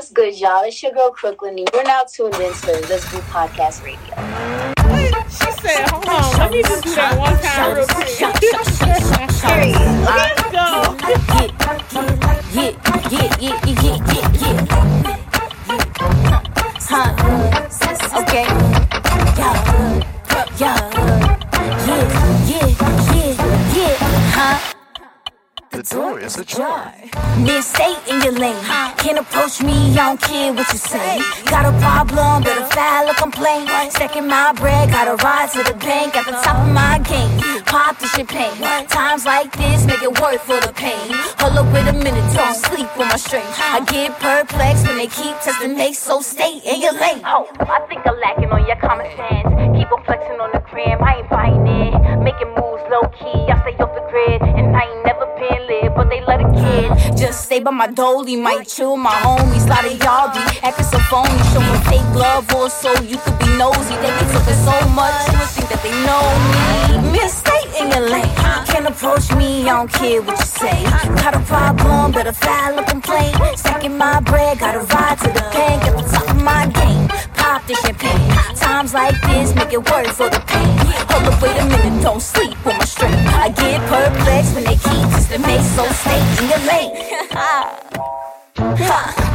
What's good, y'all? It's your girl, Crooklyn, and you're now tuned in to Listy Podcast Radio. She said, hold on, let me just do that one time real quick. Let's go. The door is a try. Stay in your lane. Can't approach me, I don't care what you say. Got a problem, better file a complaint. Stacking my bread, gotta ride to the bank. At the top of my game, pop the champagne. Times like this, make it worth for the pain. Hold up, wait a minute, don't sleep on my strength. I get perplexed when they keep testing me, so stay in your lane. Oh, I think I'm lacking on your common sense. Keep on flexing on the gram, I ain't buying it. Making moves low key, I stay off the grid, and I ain't never been. But they let a kid just stay by my dolly. Might chill my homies. Lot of y'all be acting so phony, showing fake love or so you could be nosy. They be talking so much, you would think that they know me. Miss, stay in your lane. Can't approach me, I don't care what you say. Got a problem, better file a complaint. Stacking my bread, gotta ride to the bank. At the top of my game, pop the champagne. Times like this, make it worth for the pain. Hold up, wait a minute, don't sleep on my strength. I get perplexed when they keep just the make, so stay in your lane. I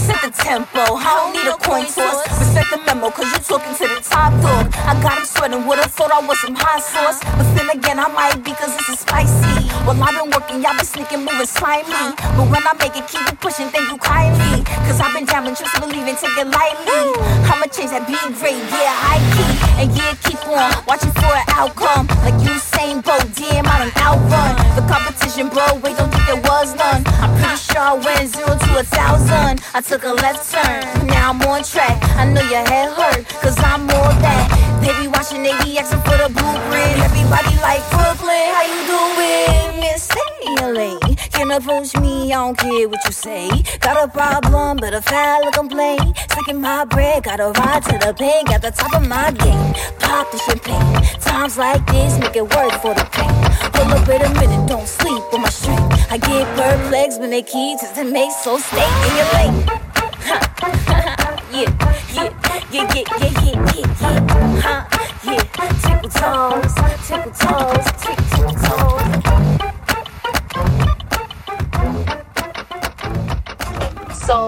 set the tempo, I don't need a coin toss. Respect the memo, cause you talking to the top dog. I got him sweating, would've thought I was some hot sauce. But then again, I might be, cause this is spicy. Well, I've been working, y'all been sneaking, moving slimy. But when I make it, keep it pushing, then you kindly. Cause I've been jamming, just believing, take it lightly. I'ma change that beat great, yeah, I keep. And yeah, keep on watching for an outcome. Like you same boat, damn, I done outrun the competition, bro, wait, don't think there was none. I'm pretty sure I went 0 to 1,000. I took a left turn, now I'm on track. I know your head hurt, cause I'm all that. They be watching, they be asking for the blueprint. Everybody like, Brooklyn, how you doing? Miss Stanley, can't approach me, I don't care what you say. Got a problem, but a file a complaint. Sucking my bread, gotta ride to the bank. At the top of my game, pop the champagne. Times like this, make it work for the pain. Hold up, wait a minute, don't sleep on my strength. I get perplexed when they keep testing me, so stay in your lane. Tickle toes. So,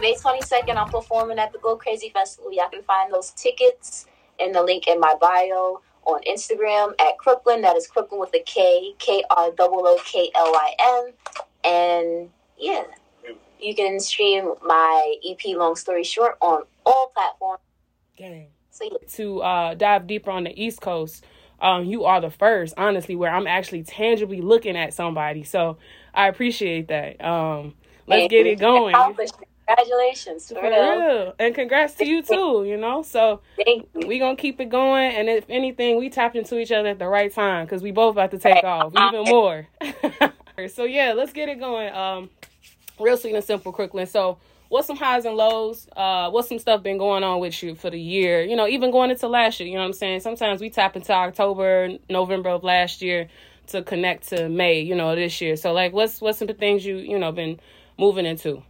May 22nd, I'm performing at the Go Crazy Festival. Y'all can find those tickets in the link in my bio. On Instagram at Crooklyn, that is Crooklyn with a K, Krooklyn. And yeah, you can stream my EP Long Story Short on all platforms. So, yeah. To dive deeper on the East Coast, you are the first, honestly, where I'm actually tangibly looking at somebody. So I appreciate that. Let's get it going. Congratulations, for real. And congrats to you, too, you know? So we're going to keep it going. And if anything, we tapped into each other at the right time because we both about to take off even more. So, yeah, let's get it going. Real sweet and simple, Crooklyn. So what's some highs and lows? What's some stuff been going on with you for the year? You know, even going into last year, you know what I'm saying? Sometimes we tap into October, November of last year to connect to May, you know, this year. So, like, what's some of the things you been moving into?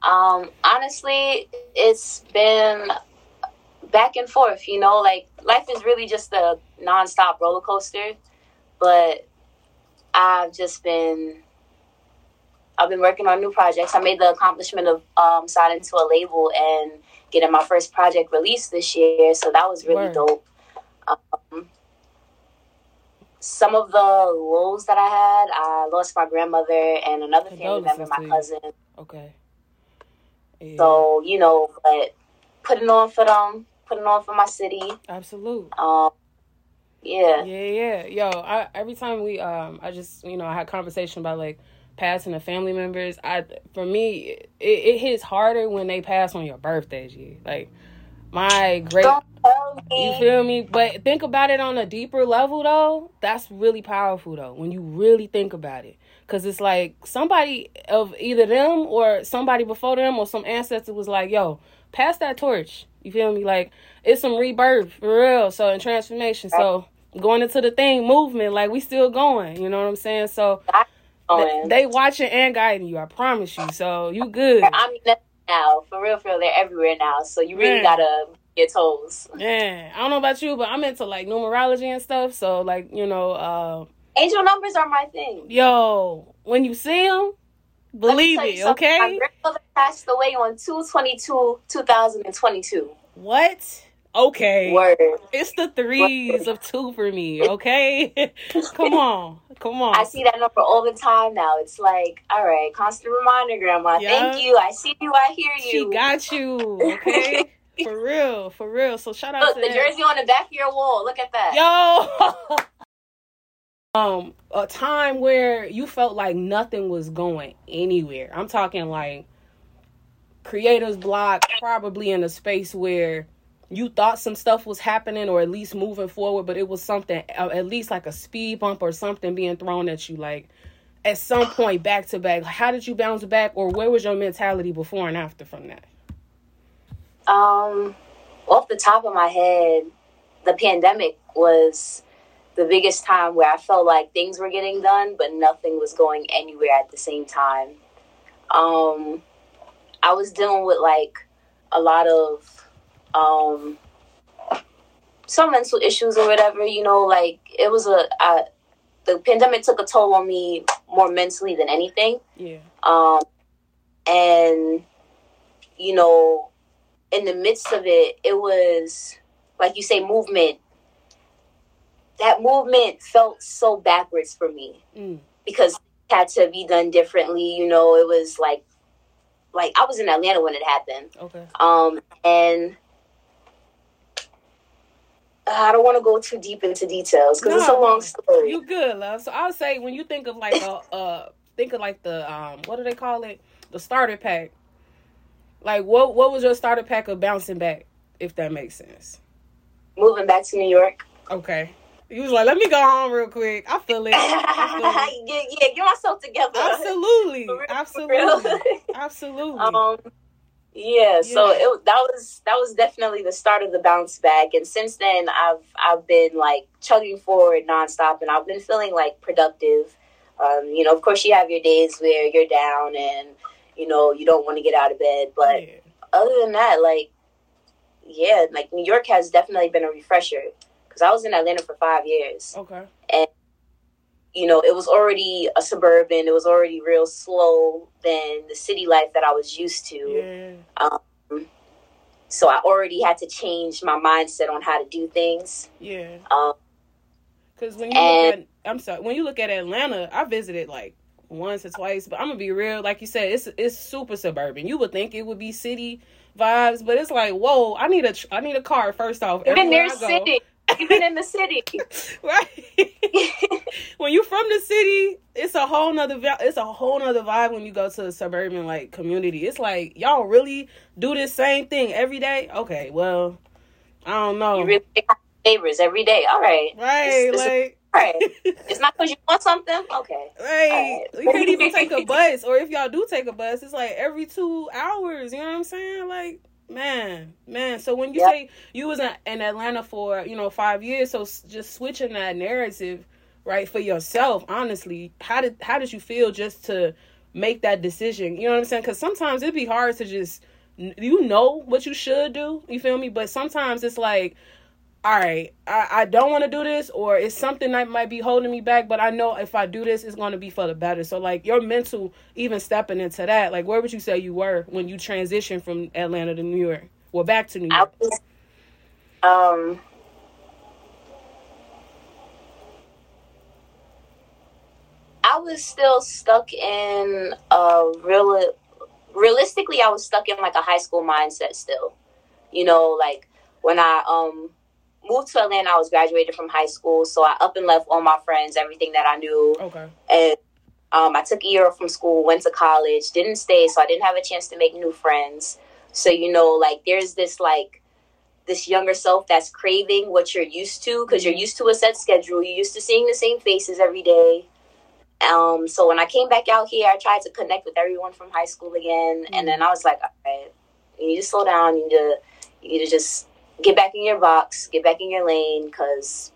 Honestly, it's been back and forth, you know, like life is really just a nonstop roller coaster, but I've been working on new projects. I made the accomplishment of signing to a label and getting my first project released this year. So that was really dope. Some of the lows that I lost my grandmother and another family member, my cousin. Okay. Yeah. So, you know, but putting on for them, putting on for my city. Absolutely. Yeah. Yo, every time we, I just, you know, I had conversation about, like, passing of family members. For me, it hits harder when they pass on your birthday, G. Like, my great... Don't tell me. You feel me? But think about it on a deeper level, though. That's really powerful, though, when you really think about it. Because it's like somebody of either them or somebody before them or some ancestor was like, yo, pass that torch. You feel me? Like, it's some rebirth, for real. So, and transformation. So, going into the thing, movement, like, we still going. You know what I'm saying? So, they watching and guiding you, I promise you. So, you good. I mean, now. For real, they're everywhere now. So you really gotta get toes. Yeah, I don't know about you, but I'm into like numerology and stuff. So like, you know, angel numbers are my thing. Yo, when you see them, believe it, okay? My grandmother passed away on 2/22/2022. What? Okay. Word. It's the threes of two for me, okay? Come on. I see that number all the time now. It's like, all right, constant reminder, Grandma. Yep. Thank you. I see you. I hear you. She got you, okay? For real. So shout out to the jersey on the back of your wall. Look at that. Yo! A time where you felt like nothing was going anywhere. I'm talking like creator's block, probably in a space where you thought some stuff was happening or at least moving forward, but it was something, at least like a speed bump or something being thrown at you, like at some point back to back. How did you bounce back, or where was your mentality before and after from that? Off the top of my head, the pandemic was the biggest time where I felt like things were getting done, but nothing was going anywhere at the same time. I was dealing with like a lot of some mental issues or whatever, you know, like it was the pandemic took a toll on me more mentally than anything. Yeah. And you know, in the midst of it, it was like you say, movement. That movement felt so backwards for me because it had to be done differently. You know, it was like I was in Atlanta when it happened. Okay. And I don't want to go too deep into details because it's a long story. You good, love. So I'll say when you think of like, think of like the, what do they call it? The starter pack. Like what was your starter pack of bouncing back? If that makes sense. Moving back to New York. Okay. You was like, let me go home real quick. I feel it. yeah, get myself together. Absolutely. Absolutely. Yeah, so that was definitely the start of the bounce back. And since then, I've been like chugging forward nonstop, and I've been feeling like productive. You know, of course you have your days where you're down and, you know, you don't want to get out of bed. But other than that, like, yeah, like New York has definitely been a refresher. I was in Atlanta for 5 years. Okay. And, you know, it was already a suburban. It was already real slow than the city life that I was used to. Yeah. So I already had to change my mindset on how to do things. Yeah. Because when you look at Atlanta, I visited like once or twice, but I'm going to be real. Like you said, it's super suburban. You would think it would be city vibes, but it's like, whoa, I need a car first off. Even near city. Even in the city. Right. When you're from the city, it's a whole nother vibe when you go to a suburban like community. It's like, y'all really do this same thing every day? Okay, well, I don't know. You really have favors every day. All right. Right. It's not because you want something? Okay. Right. Right. You can't even take a bus. Or if y'all do take a bus, it's like every 2 hours. You know what I'm saying? Like, Man. So when you say you was in Atlanta for, you know, 5 years, so just switching that narrative, right, for yourself, honestly, how did you feel just to make that decision? You know what I'm saying? Because sometimes it'd be hard to just, you know what you should do, you feel me? But sometimes it's like, all right, I don't want to do this, or it's something that might be holding me back, but I know if I do this, it's going to be for the better. So, like, your mental, even stepping into that, like, where would you say you were when you transitioned from Atlanta to New York? Well, back to New York. I was still stuck in realistically, I was stuck in, like, a high school mindset still. You know, like, when I, moved to Atlanta, I was graduated from high school, so I up and left all my friends, everything that I knew. Okay. And I took a year from school, went to college, didn't stay, so I didn't have a chance to make new friends. So, you know, like, there's this, like, this younger self that's craving what you're used to, because you're used to a set schedule, you're used to seeing the same faces every day. So when I came back out here, I tried to connect with everyone from high school again, and then I was like, all right, you need to slow down, you need to just get back in your box, get back in your lane, because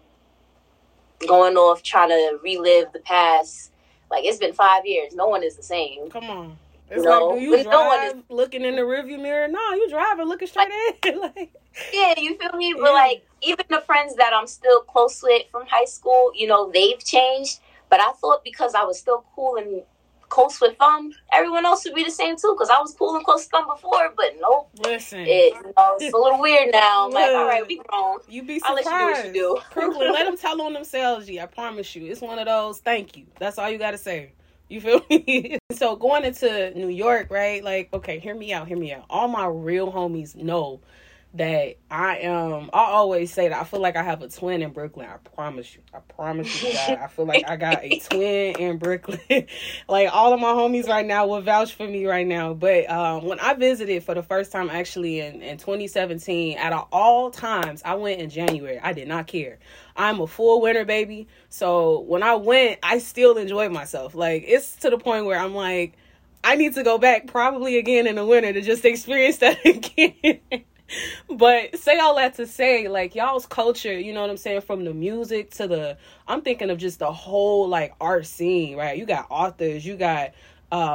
going off trying to relive the past, like, it's been 5 years. No one is the same. Come on. It's like, do you drive looking in the rearview mirror? No, you driving looking straight in. Yeah, you feel me? But, like, even the friends that I'm still close with from high school, you know, they've changed. But I thought because I was still cool and close with them, everyone else would be the same, too, because I was cool and close with them before. But, nope. Listen. It's a little weird now. I'm like, all right, we grown. You be surprised. I'll let you do what you do. Let them tell on themselves, I promise you. It's one of those, thank you. That's all you got to say. You feel me? So going into New York, right? Like, okay, hear me out. All my real homies know that I always say that I feel like I have a twin in Brooklyn. I promise you, God. I feel like I got a twin in Brooklyn. Like, all of my homies right now will vouch for me right now. But when I visited for the first time, actually, in 2017, out of all times, I went in January. I did not care. I'm a full winter baby. So when I went, I still enjoyed myself. Like, it's to the point where I'm like, I need to go back probably again in the winter to just experience that again. But say all that to say, like, y'all's culture, you know what I'm saying, from the music to the, I'm thinking of just the whole, like, art scene, right? You got authors, you got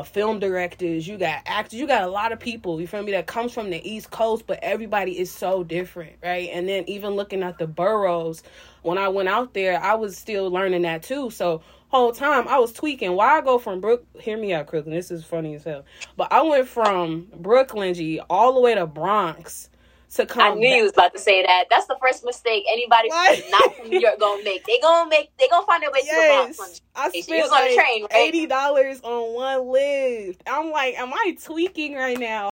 film directors, you got actors, you got a lot of people, you feel me, that comes from the East Coast, but everybody is so different, right? And then even looking at the boroughs, when I went out there, I was still learning that, too, so whole time I was tweaking. Why I go from hear me out, Crooklyn, this is funny as hell, but I went from Brooklyn, all the way to Bronx, to come. I knew you was about to say that. That's the first mistake anybody not from New York gonna make. They gonna find their way to the Bronx. I spent on the train, right? $80 on one lift. I'm like, am I tweaking right now?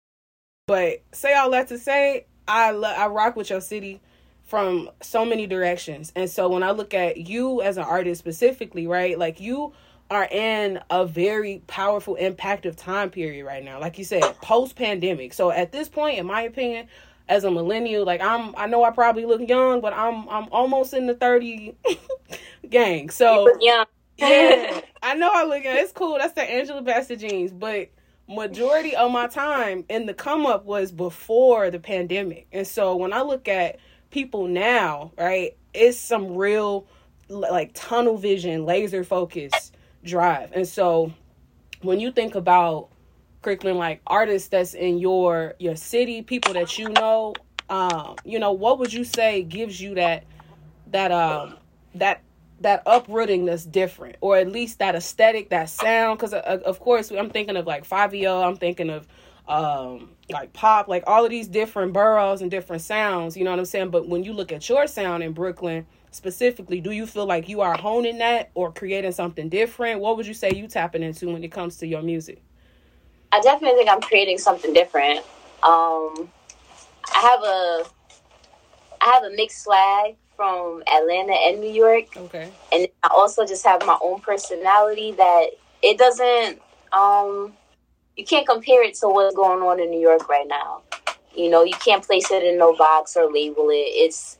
But say all that to say, I rock with your city from so many directions. And so when I look at you as an artist specifically, right, like you are in a very powerful, impactive time period right now. Like you said, post-pandemic. So at this point, in my opinion, as a millennial, like I know I probably look young, but I'm almost in the 30 gang. So yeah, I know I look young. It's cool. That's the Angela Bassett jeans. But majority of my time in the come up was before the pandemic. And so when I look at people now, right, it's some real like tunnel vision, laser focus drive. And so when you think about Crooklyn, like artists that's in your city, people that you know, what would you say gives you that uprooting that's different, or at least that aesthetic, that sound? Because of course I'm thinking of like 5EO, I'm thinking of like pop, like all of these different boroughs and different sounds. You know what I'm saying? But when you look at your sound in Brooklyn specifically, do you feel like you are honing that or creating something different? What would you say you tapping into when it comes to your music? I definitely think I'm creating something different. I have a mixed swag from Atlanta and New York. Okay. And I also just have my own personality that it doesn't, you can't compare it to what's going on in New York right now. You know, you can't place it in no box or label it. It's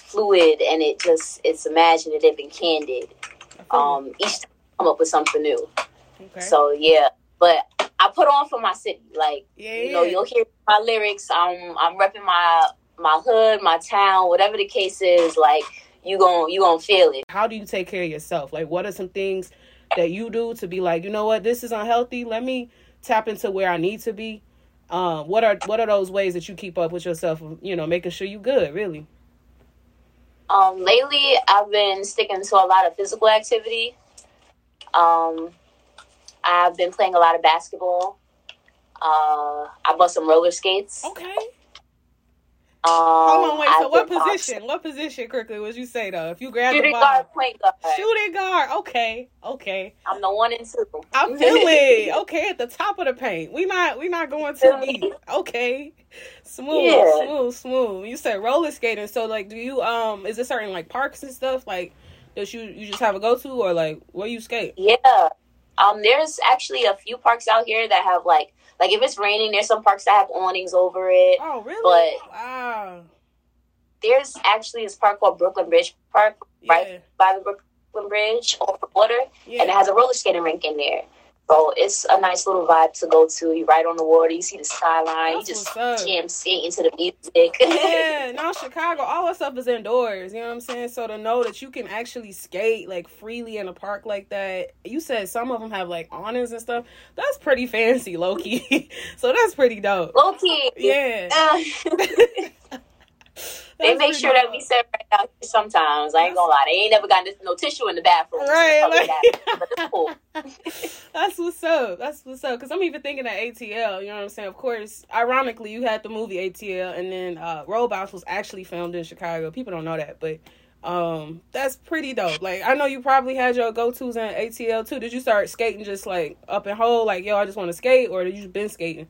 fluid and it's imaginative and candid. Each time I come up with something new. Okay. So yeah, but I put on for my city, like, you know, you'll hear my lyrics, I'm repping my hood, my town, whatever the case is, like, you gon' feel it. How do you take care of yourself? Like, what are some things that you do to be like, you know what, this is unhealthy, let me tap into where I need to be? What are those ways that you keep up with yourself, you know, making sure you good, really? Lately, I've been sticking to a lot of physical activity. I've been playing a lot of basketball. I bought some roller skates. Okay. Hold on, wait. So what position? Boxing. What position, Crooklyn, would you say, though? If you grab the ball. Shooting guard, point guard. Shooting guard. Okay. I'm the 1 and 2. I feel it. Okay, at the top of the paint. We not going too deep. Okay. Smooth. You said roller skating. So, like, do you, is it certain, like, parks and stuff? Like, does you just have a go-to, or, like, where you skate? Yeah. There's actually a few parks out here that have like if it's raining, there's some parks that have awnings over it. Oh, really? But wow. There's actually this park called Brooklyn Bridge Park, right by the Brooklyn Bridge, over the water, and it has a roller skating rink in there. So it's a nice little vibe to go to. You're right on the water. You see the skyline. You just jam skate into the music. Yeah, now Chicago, all our stuff is indoors. You know what I'm saying? So to know that you can actually skate like freely in a park like that. You said some of them have like awnings and stuff. That's pretty fancy, low key. So that's pretty dope. Low key. Yeah. They make sure that we sit right out here sometimes. I ain't gonna lie. They ain't never got no tissue in the bathroom. Right. That's what's up. That's what's up. Because I'm even thinking of ATL. You know what I'm saying? Of course, ironically, you had the movie ATL, and then Robots was actually filmed in Chicago. People don't know that, but that's pretty dope. Like, I know you probably had your go-tos in ATL, too. Did you start skating just, like, up and whole? Like, yo, I just want to skate? Or did you just been skating?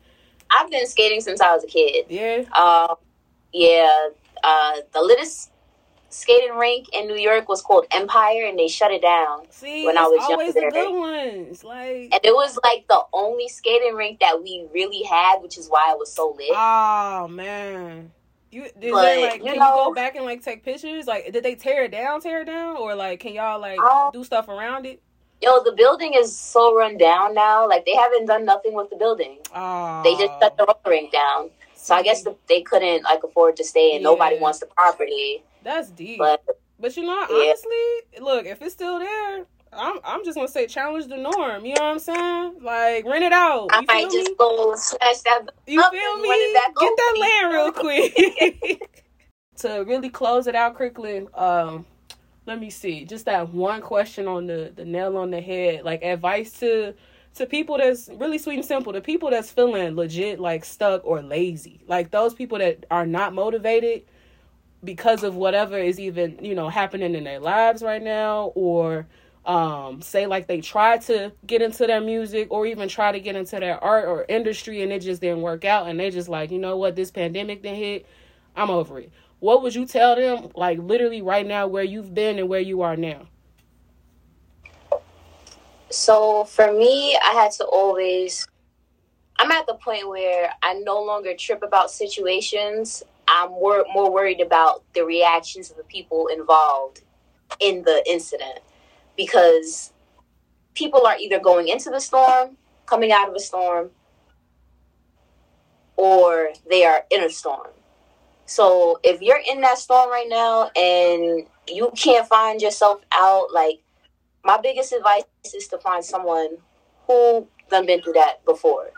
I've been skating since I was a kid. Yeah? The littest skating rink in New York was called Empire, and they shut it down when I was younger. The good ones, and it was like the only skating rink that we really had, which is why it was so lit. Oh man, can you go back and like take pictures? Like, did they tear it down, or like can y'all like do stuff around it? Yo, the building is so run down now. Like, they haven't done nothing with the building. Oh. They just shut the roller rink down. So I guess they couldn't, like, afford to stay, and nobody wants the property. That's deep. But you know, honestly, look, if it's still there, I'm just going to say challenge the norm. You know what I'm saying? Like, rent it out. I might just go smash that up. You feel me? Get that land real quick. To really close it out, Crooklyn, let me see. Just that one question on the nail on the head. Like, advice to people that's really sweet and simple, to people that's feeling legit, like, stuck or lazy. Like, those people that are not motivated because of whatever is even, you know, happening in their lives right now, or say, like, they tried to get into their music or even try to get into their art or industry, and it just didn't work out, and they just like, you know what, this pandemic done hit, I'm over it. What would you tell them, like, literally right now where you've been and where you are now? So for me, I'm at the point where I no longer trip about situations. I'm more worried about the reactions of the people involved in the incident, because people are either going into the storm, coming out of a storm, or they are in a storm. So if you're in that storm right now and you can't find yourself out, like, my biggest advice is to find someone who done been through that before.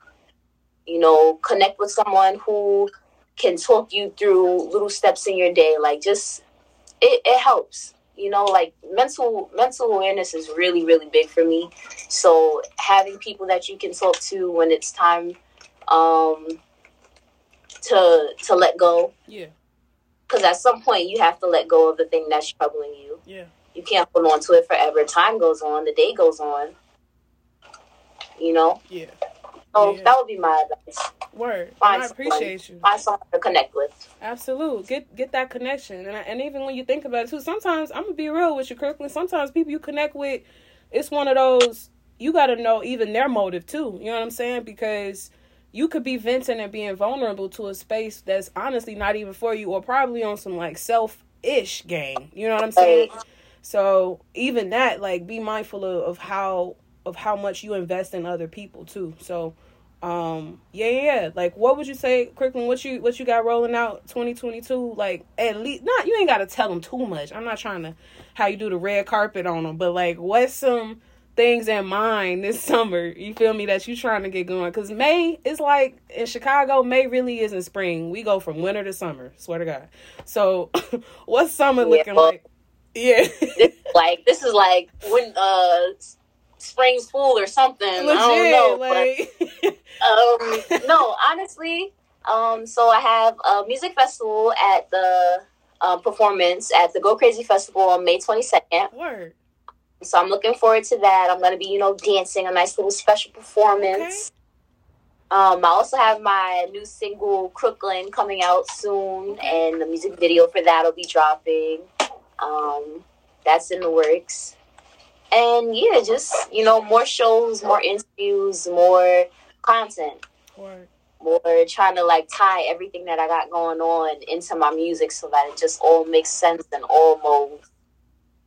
You know, connect with someone who can talk you through little steps in your day. Like, just, it helps. You know, like, mental awareness is really, really big for me. So having people that you can talk to when it's time to let go. Yeah. Because at some point, you have to let go of the thing that's troubling you. Yeah. You can't hold on to it forever. Time goes on. The day goes on. You know? Yeah. So that would be my advice. Word. I appreciate you. Find someone to connect with. Absolutely. Get that connection. And even when you think about it, too, sometimes, I'm going to be real with you, Crooklyn, sometimes people you connect with, it's one of those, you got to know even their motive, too. You know what I'm saying? Because you could be venting and being vulnerable to a space that's honestly not even for you, or probably on some, like, self-ish game. You know what I'm saying? Right. So even that, like, be mindful of how much you invest in other people too. So, like, what would you say, Crooklyn? What you got rolling out 2022? Like, at least not, you ain't gotta tell them too much. I'm not trying to how you do the red carpet on them, but like, what's some things in mind this summer? You feel me? That you trying to get going? Because May is like, in Chicago, May really isn't spring. We go from winter to summer. Swear to God. So, what's summer looking like? Yeah. This is like when spring's full or something. Legit, I don't know. Like... But, no, honestly, so I have a music festival at the performance at the Go Crazy Festival on May 22nd. Word. So I'm looking forward to that. I'm going to be, you know, dancing a nice little special performance. Okay. I also have my new single, Crooklyn, coming out soon, okay, and the music video for that will be dropping. That's in the works, and just, you know, more shows, more interviews, more content, more trying to like tie everything that I got going on into my music so that it just all makes sense and all molds.